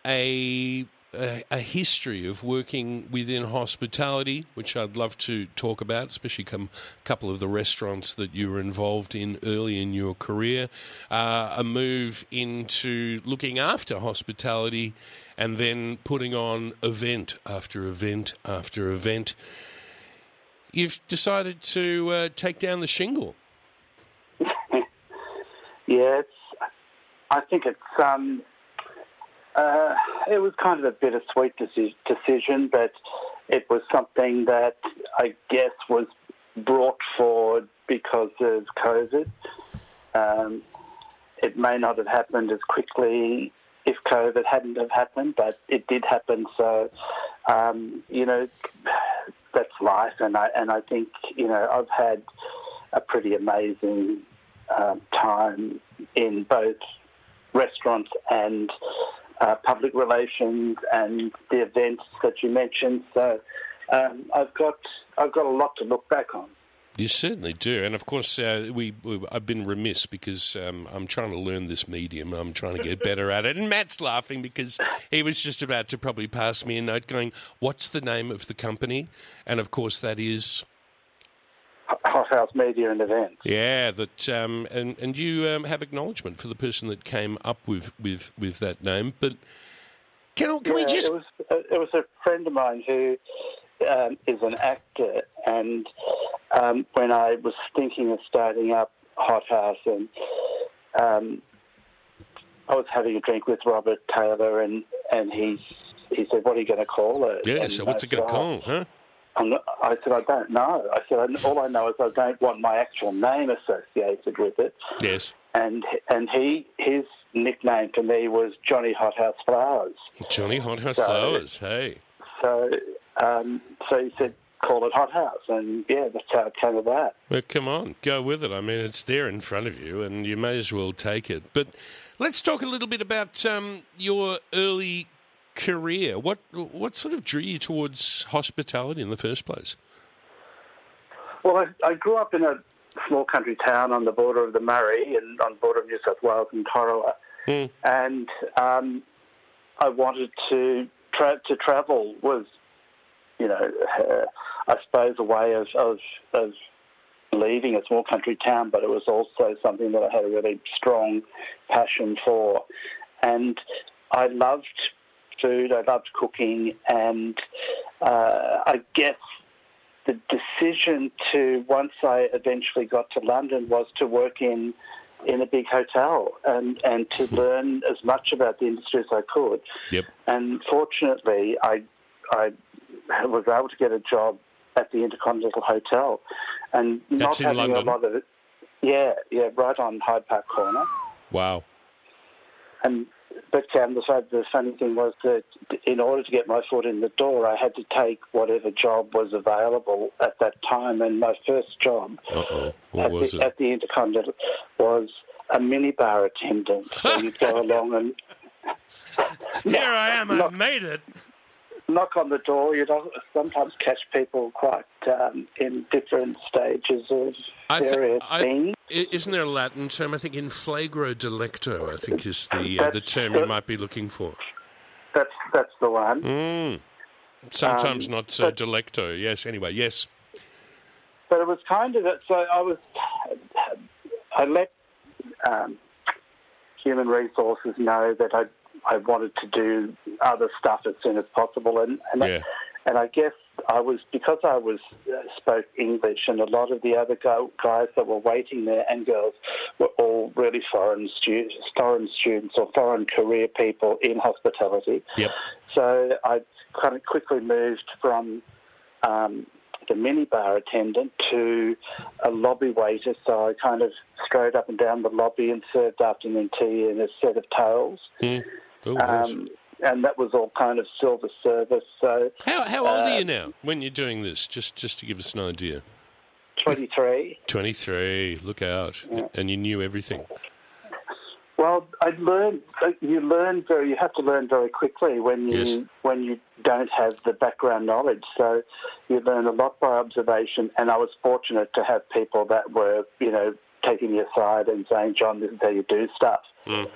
a, a a history of working within hospitality, which I'd love to talk about, especially a couple of the restaurants that you were involved in early in your career, uh, a move into looking after hospitality and then putting on event after event after event. You've decided to uh, take down the shingle. yeah, it's, I think it's. Um, uh, it was kind of a bittersweet deci- decision, but it was something that I guess was brought forward because of COVID. Um, it may not have happened as quickly if COVID hadn't have happened, but it did happen. So, um, you know, that's life. And I and I think, you know, I've had a pretty amazing um, time in both restaurants and uh, public relations and the events that you mentioned. So um, I've got I've got a lot to look back on. You certainly do, and of course, uh, we, we. I've been remiss because um, I'm trying to learn this medium. I'm trying to get better at it, and Matt's laughing because he was just about to probably pass me a note going, "What's the name of the company?" And of course, that is Hothouse Media and Events. Yeah, that, um, and and you um, have acknowledgement for the person that came up with with, with that name. But can can yeah, we just? It was, it was a friend of mine who. Um, is an actor, and um, when I was thinking of starting up Hothouse, and um, I was having a drink with Robert Taylor, and, and he he said, "What are you going to call it?" Yeah, and so what's it going to call, huh? I'm not, I said, "I don't know." I said, "All I know is I don't want my actual name associated with it." Yes. And and he his nickname to me was Johnny Hothouse Flowers. Johnny Hothouse so, Flowers, hey. So. Um, so he said, call it Hothouse, and yeah, that's how it came about. Well, come on, go with it. I mean, it's there in front of you, and you may as well take it. But let's talk a little bit about um, your early career. What what sort of drew you towards hospitality in the first place? Well, I, I grew up in a small country town on the border of the Murray and on the border of New South Wales and Corolla, mm. and um, I wanted to tra- to travel was... You know, uh, I suppose a way of, of, of leaving a small country town, but it was also something that I had a really strong passion for. And I loved food, I loved cooking, and uh, I guess the decision to, once I eventually got to London, was to work in in a big hotel and, and to learn as much about the industry as I could. Yep. And fortunately, I I... was able to get a job at the Intercontinental Hotel, and that's not in having London. A lot of it. Yeah, yeah, right on Hyde Park Corner. Wow. And but Cam, the, the funny thing was that in order to get my foot in the door, I had to take whatever job was available at that time. And my first job Uh-oh. What at, was the, it? at the Intercontinental was a minibar attendant. So you'd go along and... Here knock, I am, knock, I made it. Knock on the door. You'd sometimes catch people quite um, in different stages of I th- various I, things. Isn't there a Latin term? I think in flagro delicto, I think is the uh, the term you might be looking for. That's that's the one. Mm. Sometimes um, not so but, delicto. Yes, anyway, yes. But it was kind of... So I was... I let... Um, Human Resources know that I I wanted to do other stuff as soon as possible, and and, yeah. I, and I guess I was because I was uh, spoke English, and a lot of the other go, guys that were waiting there and girls were all really foreign students, foreign students or foreign career people in hospitality. Yep. So I kind of quickly moved from um, the minibar attendant to a lobby waiter, so I kind of strode up and down the lobby and served afternoon tea in a set of towels. Mm. Ooh, um, and that was all kind of silver service. So how how old uh, are you now when you're doing this? Just just to give us an idea. Twenty-three. Twenty-three. Look out! Yeah. And you knew everything. Well, I learned. You learn very. You have to learn very quickly when you yes. when you don't have the background knowledge. So you learn a lot by observation. And I was fortunate to have people that were, you know, taking you aside and saying, "John, this is how you do stuff." Mm.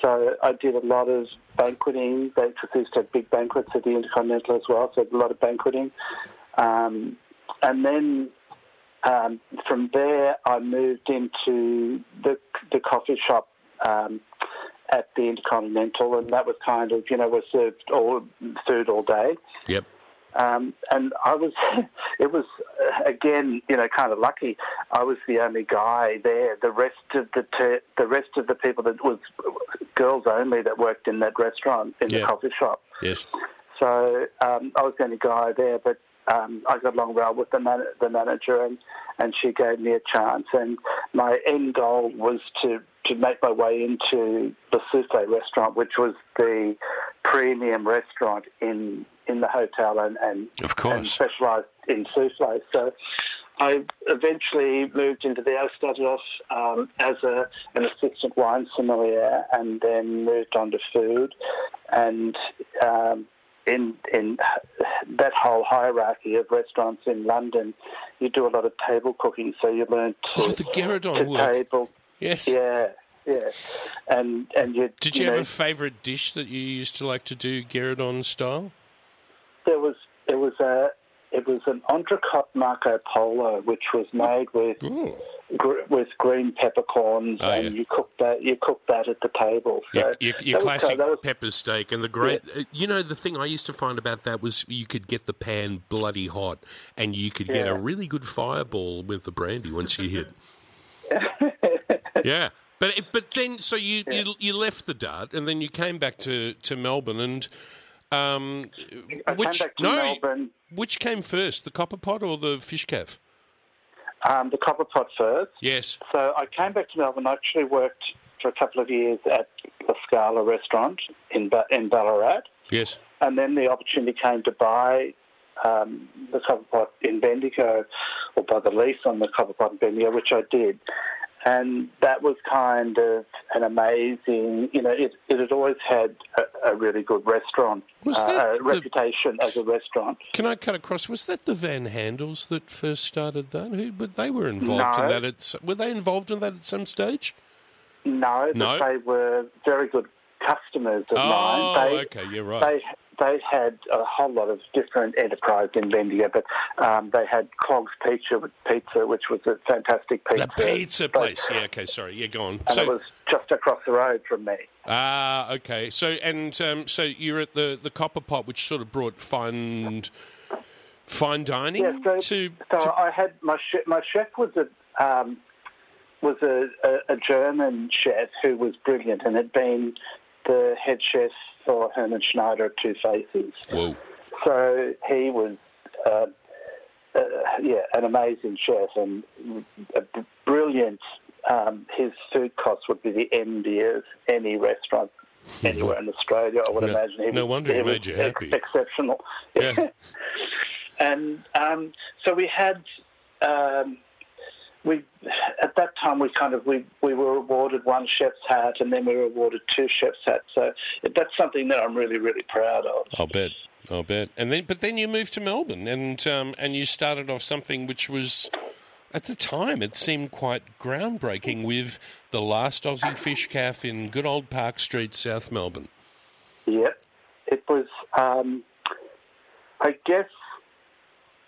So I did a lot of banqueting. They used to have big banquets at the Intercontinental as well. So I did a lot of banqueting, um, and then. Um, from there, I moved into the the coffee shop um, at the Intercontinental, and that was kind of, you know, we served all food all day. Yep. Um, and I was, it was again, you know, kind of lucky. I was the only guy there. The rest of the ter- the rest of the people that was girls only that worked in that restaurant in yep. the coffee shop. Yes. So um, I was the only guy there, but. Um, I got along well with the, man- the manager, and, and she gave me a chance. And my end goal was to, to make my way into the Souffle restaurant, which was the premium restaurant in, in the hotel, and, and, of course. and specialised in souffle. So I eventually moved into there. I started off um, as a, an assistant wine sommelier, and then moved on to food, and... Um, In, in that whole hierarchy of restaurants in London, you do a lot of table cooking, so you learn to... Oh, the Geraldine Wood. Table. Yes. Yeah, yeah. And, and you... Did you, you have know, a favourite dish that you used to like to do Geraldine style? There was... It was a... It was an entrecôte Marco Polo, which was made with gr- with green peppercorns, oh, and yeah. you cooked that. You cooked that at the table. So your your, your classic was, was, pepper steak, and the great. Yeah. You know, the thing I used to find about that was you could get the pan bloody hot, and you could get yeah. a really good fireball with the brandy once you hit. yeah, but but then so you, yeah. you you left the Dart, and then you came back to, to Melbourne and. Um, I which came back to no, Melbourne. Which came first, the copper pot or the fish cave? Um, the copper pot first. Yes. So I came back to Melbourne. I actually worked for a couple of years at the Scala restaurant in in Ballarat. Yes. And then the opportunity came to buy um, the copper pot in Bendigo, or buy the lease on the copper pot in Bendigo, which I did. And that was kind of an amazing, you know, it, it had always had a, a really good restaurant, uh, a the, reputation as a restaurant. Can I cut across? Was that the Van Handels that first started that? Who, but they were involved no. in that. At, were they involved in that at some stage? No, no. But they were very good customers of oh, mine. They, okay, you're right. They, They had a whole lot of different enterprise in Bendigo, but um, they had Clogg's Pizza, pizza, which was a fantastic pizza. The pizza place, place. yeah, okay, sorry, yeah, go on. And so, it was just across the road from me. Ah, okay. So and um, so you're at the, the Copper Pot, which sort of brought fine fine dining yeah, so, to. So to... I had my chef, my chef was a um, was a, a, a German chef who was brilliant and had been the head chef. Or Herman Schneider at Two Faces. Whoa. So he was uh, uh, yeah, an amazing chef and a brilliant. Um, his food costs would be the M D of any restaurant anywhere yeah. in Australia. I would no, imagine. He no was, wonder he, he made you happy. Exceptional. Yeah. And um, so we had. Um, We at that time we kind of we, we were awarded one chef's hat and then we were awarded two chef's hats. So that's something that I'm really really proud of. I'll bet, I'll bet. And then but then you moved to Melbourne and um, and you started off something which was at the time it seemed quite groundbreaking with the Last Aussie Fish Cafe in good old Park Street, South Melbourne. Yep, it was. Um, I guess.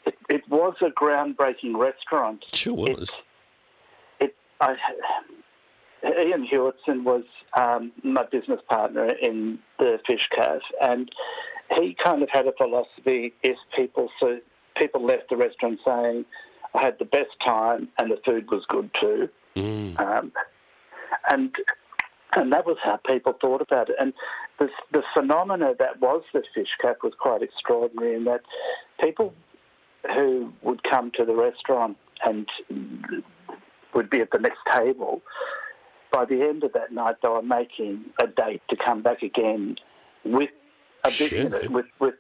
It, it was a groundbreaking restaurant. Sure was. It, it I, Ian Hewitson was um, my business partner in the Fish Cave, and he kind of had a philosophy: if people so people left the restaurant saying, "I had the best time, and the food was good too," mm. um, and and that was how people thought about it. And the the phenomena that was the Fish Cave was quite extraordinary in that people who would come to the restaurant and would be at the next table, by the end of that night they were making a date to come back again with a business, with, with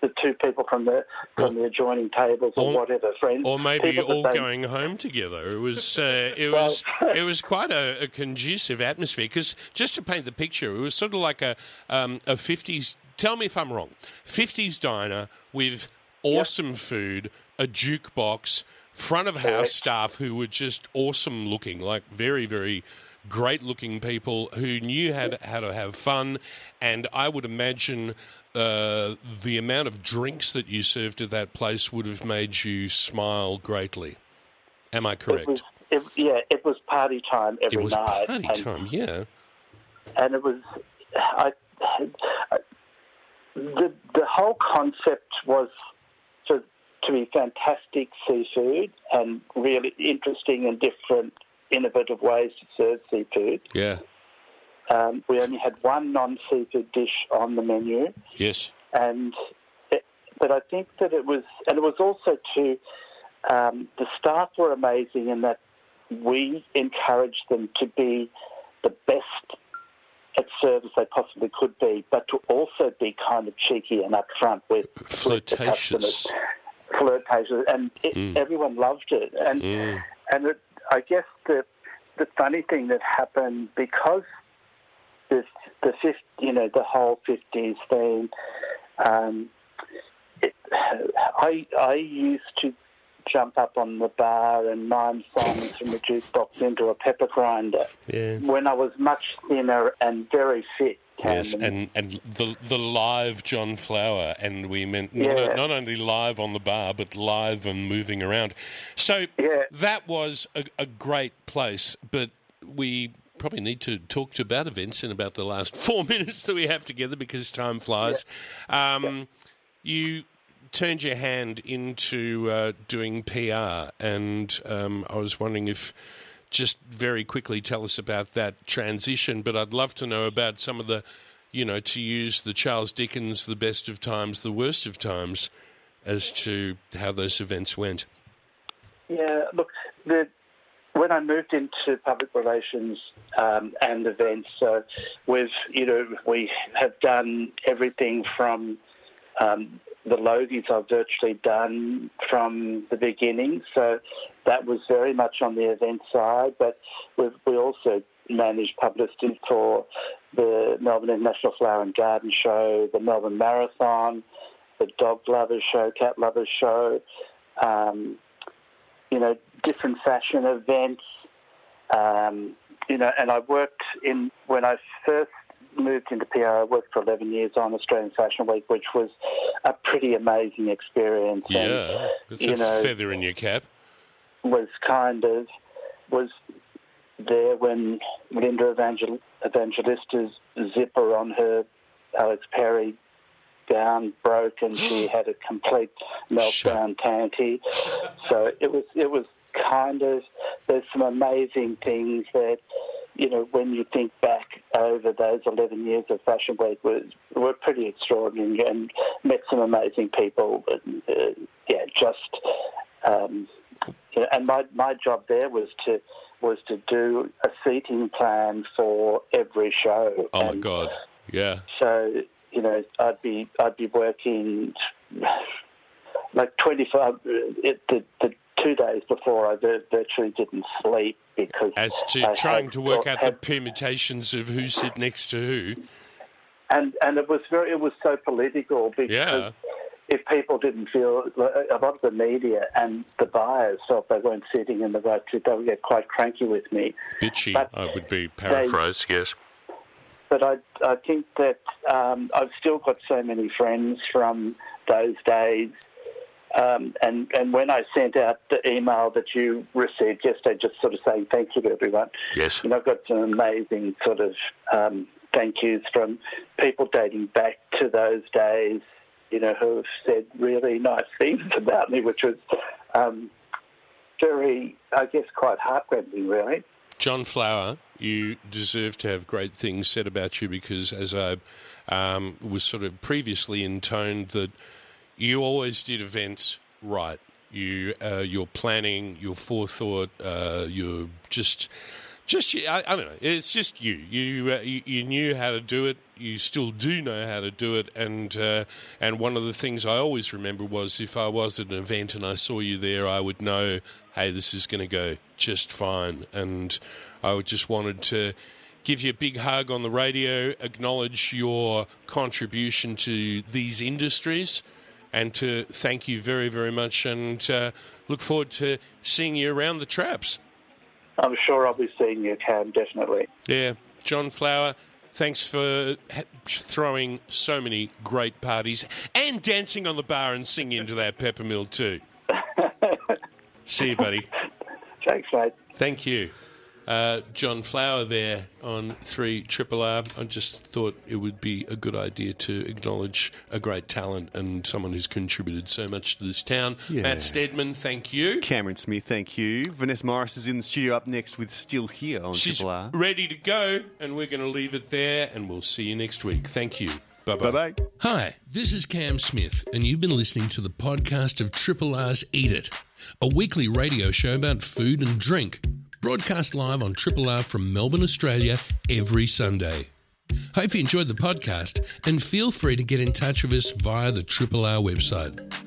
the two people from the from well, the adjoining tables or, or whatever, friends. Or maybe all they... going home together. It was uh, it well, was it was quite a, a conducive atmosphere because just to paint the picture, it was sort of like a um, a fifties, tell me if I'm wrong, fifties diner with awesome yep. food, a jukebox, front of house staff who were just awesome looking, like very, very great looking people who knew how to, how to have fun. And I would imagine uh, the amount of drinks that you served at that place would have made you smile greatly. Am I correct? It was, it, yeah, it was party time every night. It was night party and, time, yeah. And it was... I, I, the the whole concept was... to be fantastic seafood and really interesting and different, innovative ways to serve seafood. Yeah. Um, we only had one non-seafood dish on the menu. Yes. And, it, but I think that it was, and it was also to, um, the staff were amazing in that we encouraged them to be the best at service they possibly could be, but to also be kind of cheeky and upfront with, with the customers. Flirtatious, and it, mm. everyone loved it. And mm. and it, I guess the the funny thing that happened because this the fifth, you know, the whole fifties thing. Um, it, I I used to jump up on the bar and mime songs from the jukebox into a pepper grinder yeah. when I was much thinner and very fit. Yes, and, and the the live John Flower, and we meant not, yeah. not only live on the bar, but live and moving around. So yeah. that was a, a great place, but we probably need to talk to about events in about the last four minutes that we have together because time flies. Yeah. Um, yeah. You turned your hand into uh, doing P R, and um, I was wondering if... just very quickly tell us about that transition, but I'd love to know about some of the, you know, to use the Charles Dickens, the best of times, the worst of times, as to how those events went. Yeah, look, the, when I moved into public relations um, and events, so we've, you know, we have done everything from um, the Logies I've virtually done from the beginning, so that was very much on the event side, but we've, we also managed publicity for the Melbourne International Flower and Garden Show, the Melbourne Marathon, the Dog Lovers Show, Cat Lovers Show, um, you know, different fashion events, um, you know, and I worked in, when I first moved into P R, I worked for eleven years on Australian Fashion Week, which was a pretty amazing experience. Yeah, and, it's you a know, feather in your cap. Was kind of, was there when Linda Evangel- Evangelista's zipper on her Alex Perry gown broke and she had a complete meltdown tanty. So it was, it was kind of, there's some amazing things that, you know, when you think back over those eleven years of Fashion Week, was were pretty extraordinary and met some amazing people. And, uh, yeah, just Um, you know, and my, my job there was to was to do a seating plan for every show. Oh and my God! Yeah. So you know, I'd be I'd be working like twenty-five it, the the two days before I virtually didn't sleep because as to I trying had, to work out had, the permutations of who sit next to who. And and it was very it was so political because. Yeah. If people didn't feel, a lot of the media and the buyers felt they weren't sitting in the right seat, they would get quite cranky with me. Bitchy, but I would be paraphrased, they, yes. But I, I think that um, I've still got so many friends from those days. Um, and, and when I sent out the email that you received yesterday, just sort of saying thank you to everyone. Yes. And I've got some amazing sort of um, thank yous from people dating back to those days, you know, who have said really nice things about me, which was um, very, I guess, quite heartrending, really. John Flower, you deserve to have great things said about you because, as I um, was sort of previously intoned, that you always did events right. You, uh, your planning, your forethought, uh, your just... Just I, I don't know. It's just you. You, uh, you. you knew how to do it. You still do know how to do it. And uh, and one of the things I always remember was if I was at an event and I saw you there, I would know, hey, this is going to go just fine. And I just wanted to give you a big hug on the radio, acknowledge your contribution to these industries, and to thank you very, very much. And uh, look forward to seeing you around the traps. I'm sure I'll be seeing you, Cam, definitely. Yeah. John Flower, thanks for ha- throwing so many great parties and dancing on the bar and singing into that peppermill too. See you, buddy. Thanks, mate. Thank you. Uh, John Flower there on three triple R. I just thought it would be a good idea to acknowledge a great talent and someone who's contributed so much to this town. Yeah. Matt Steadman, thank you. Cameron Smith, thank you. Vanessa Morris is in the studio up next with Still Here on She's Triple R. Ready to go, and we're going to leave it there, and we'll see you next week. Thank you. Bye-bye. Bye-bye. Hi, this is Cam Smith, and you've been listening to the podcast of Triple R's Eat It, a weekly radio show about food and drink. Broadcast live on Triple R from Melbourne, Australia, every Sunday. Hope you enjoyed the podcast and feel free to get in touch with us via the Triple R website.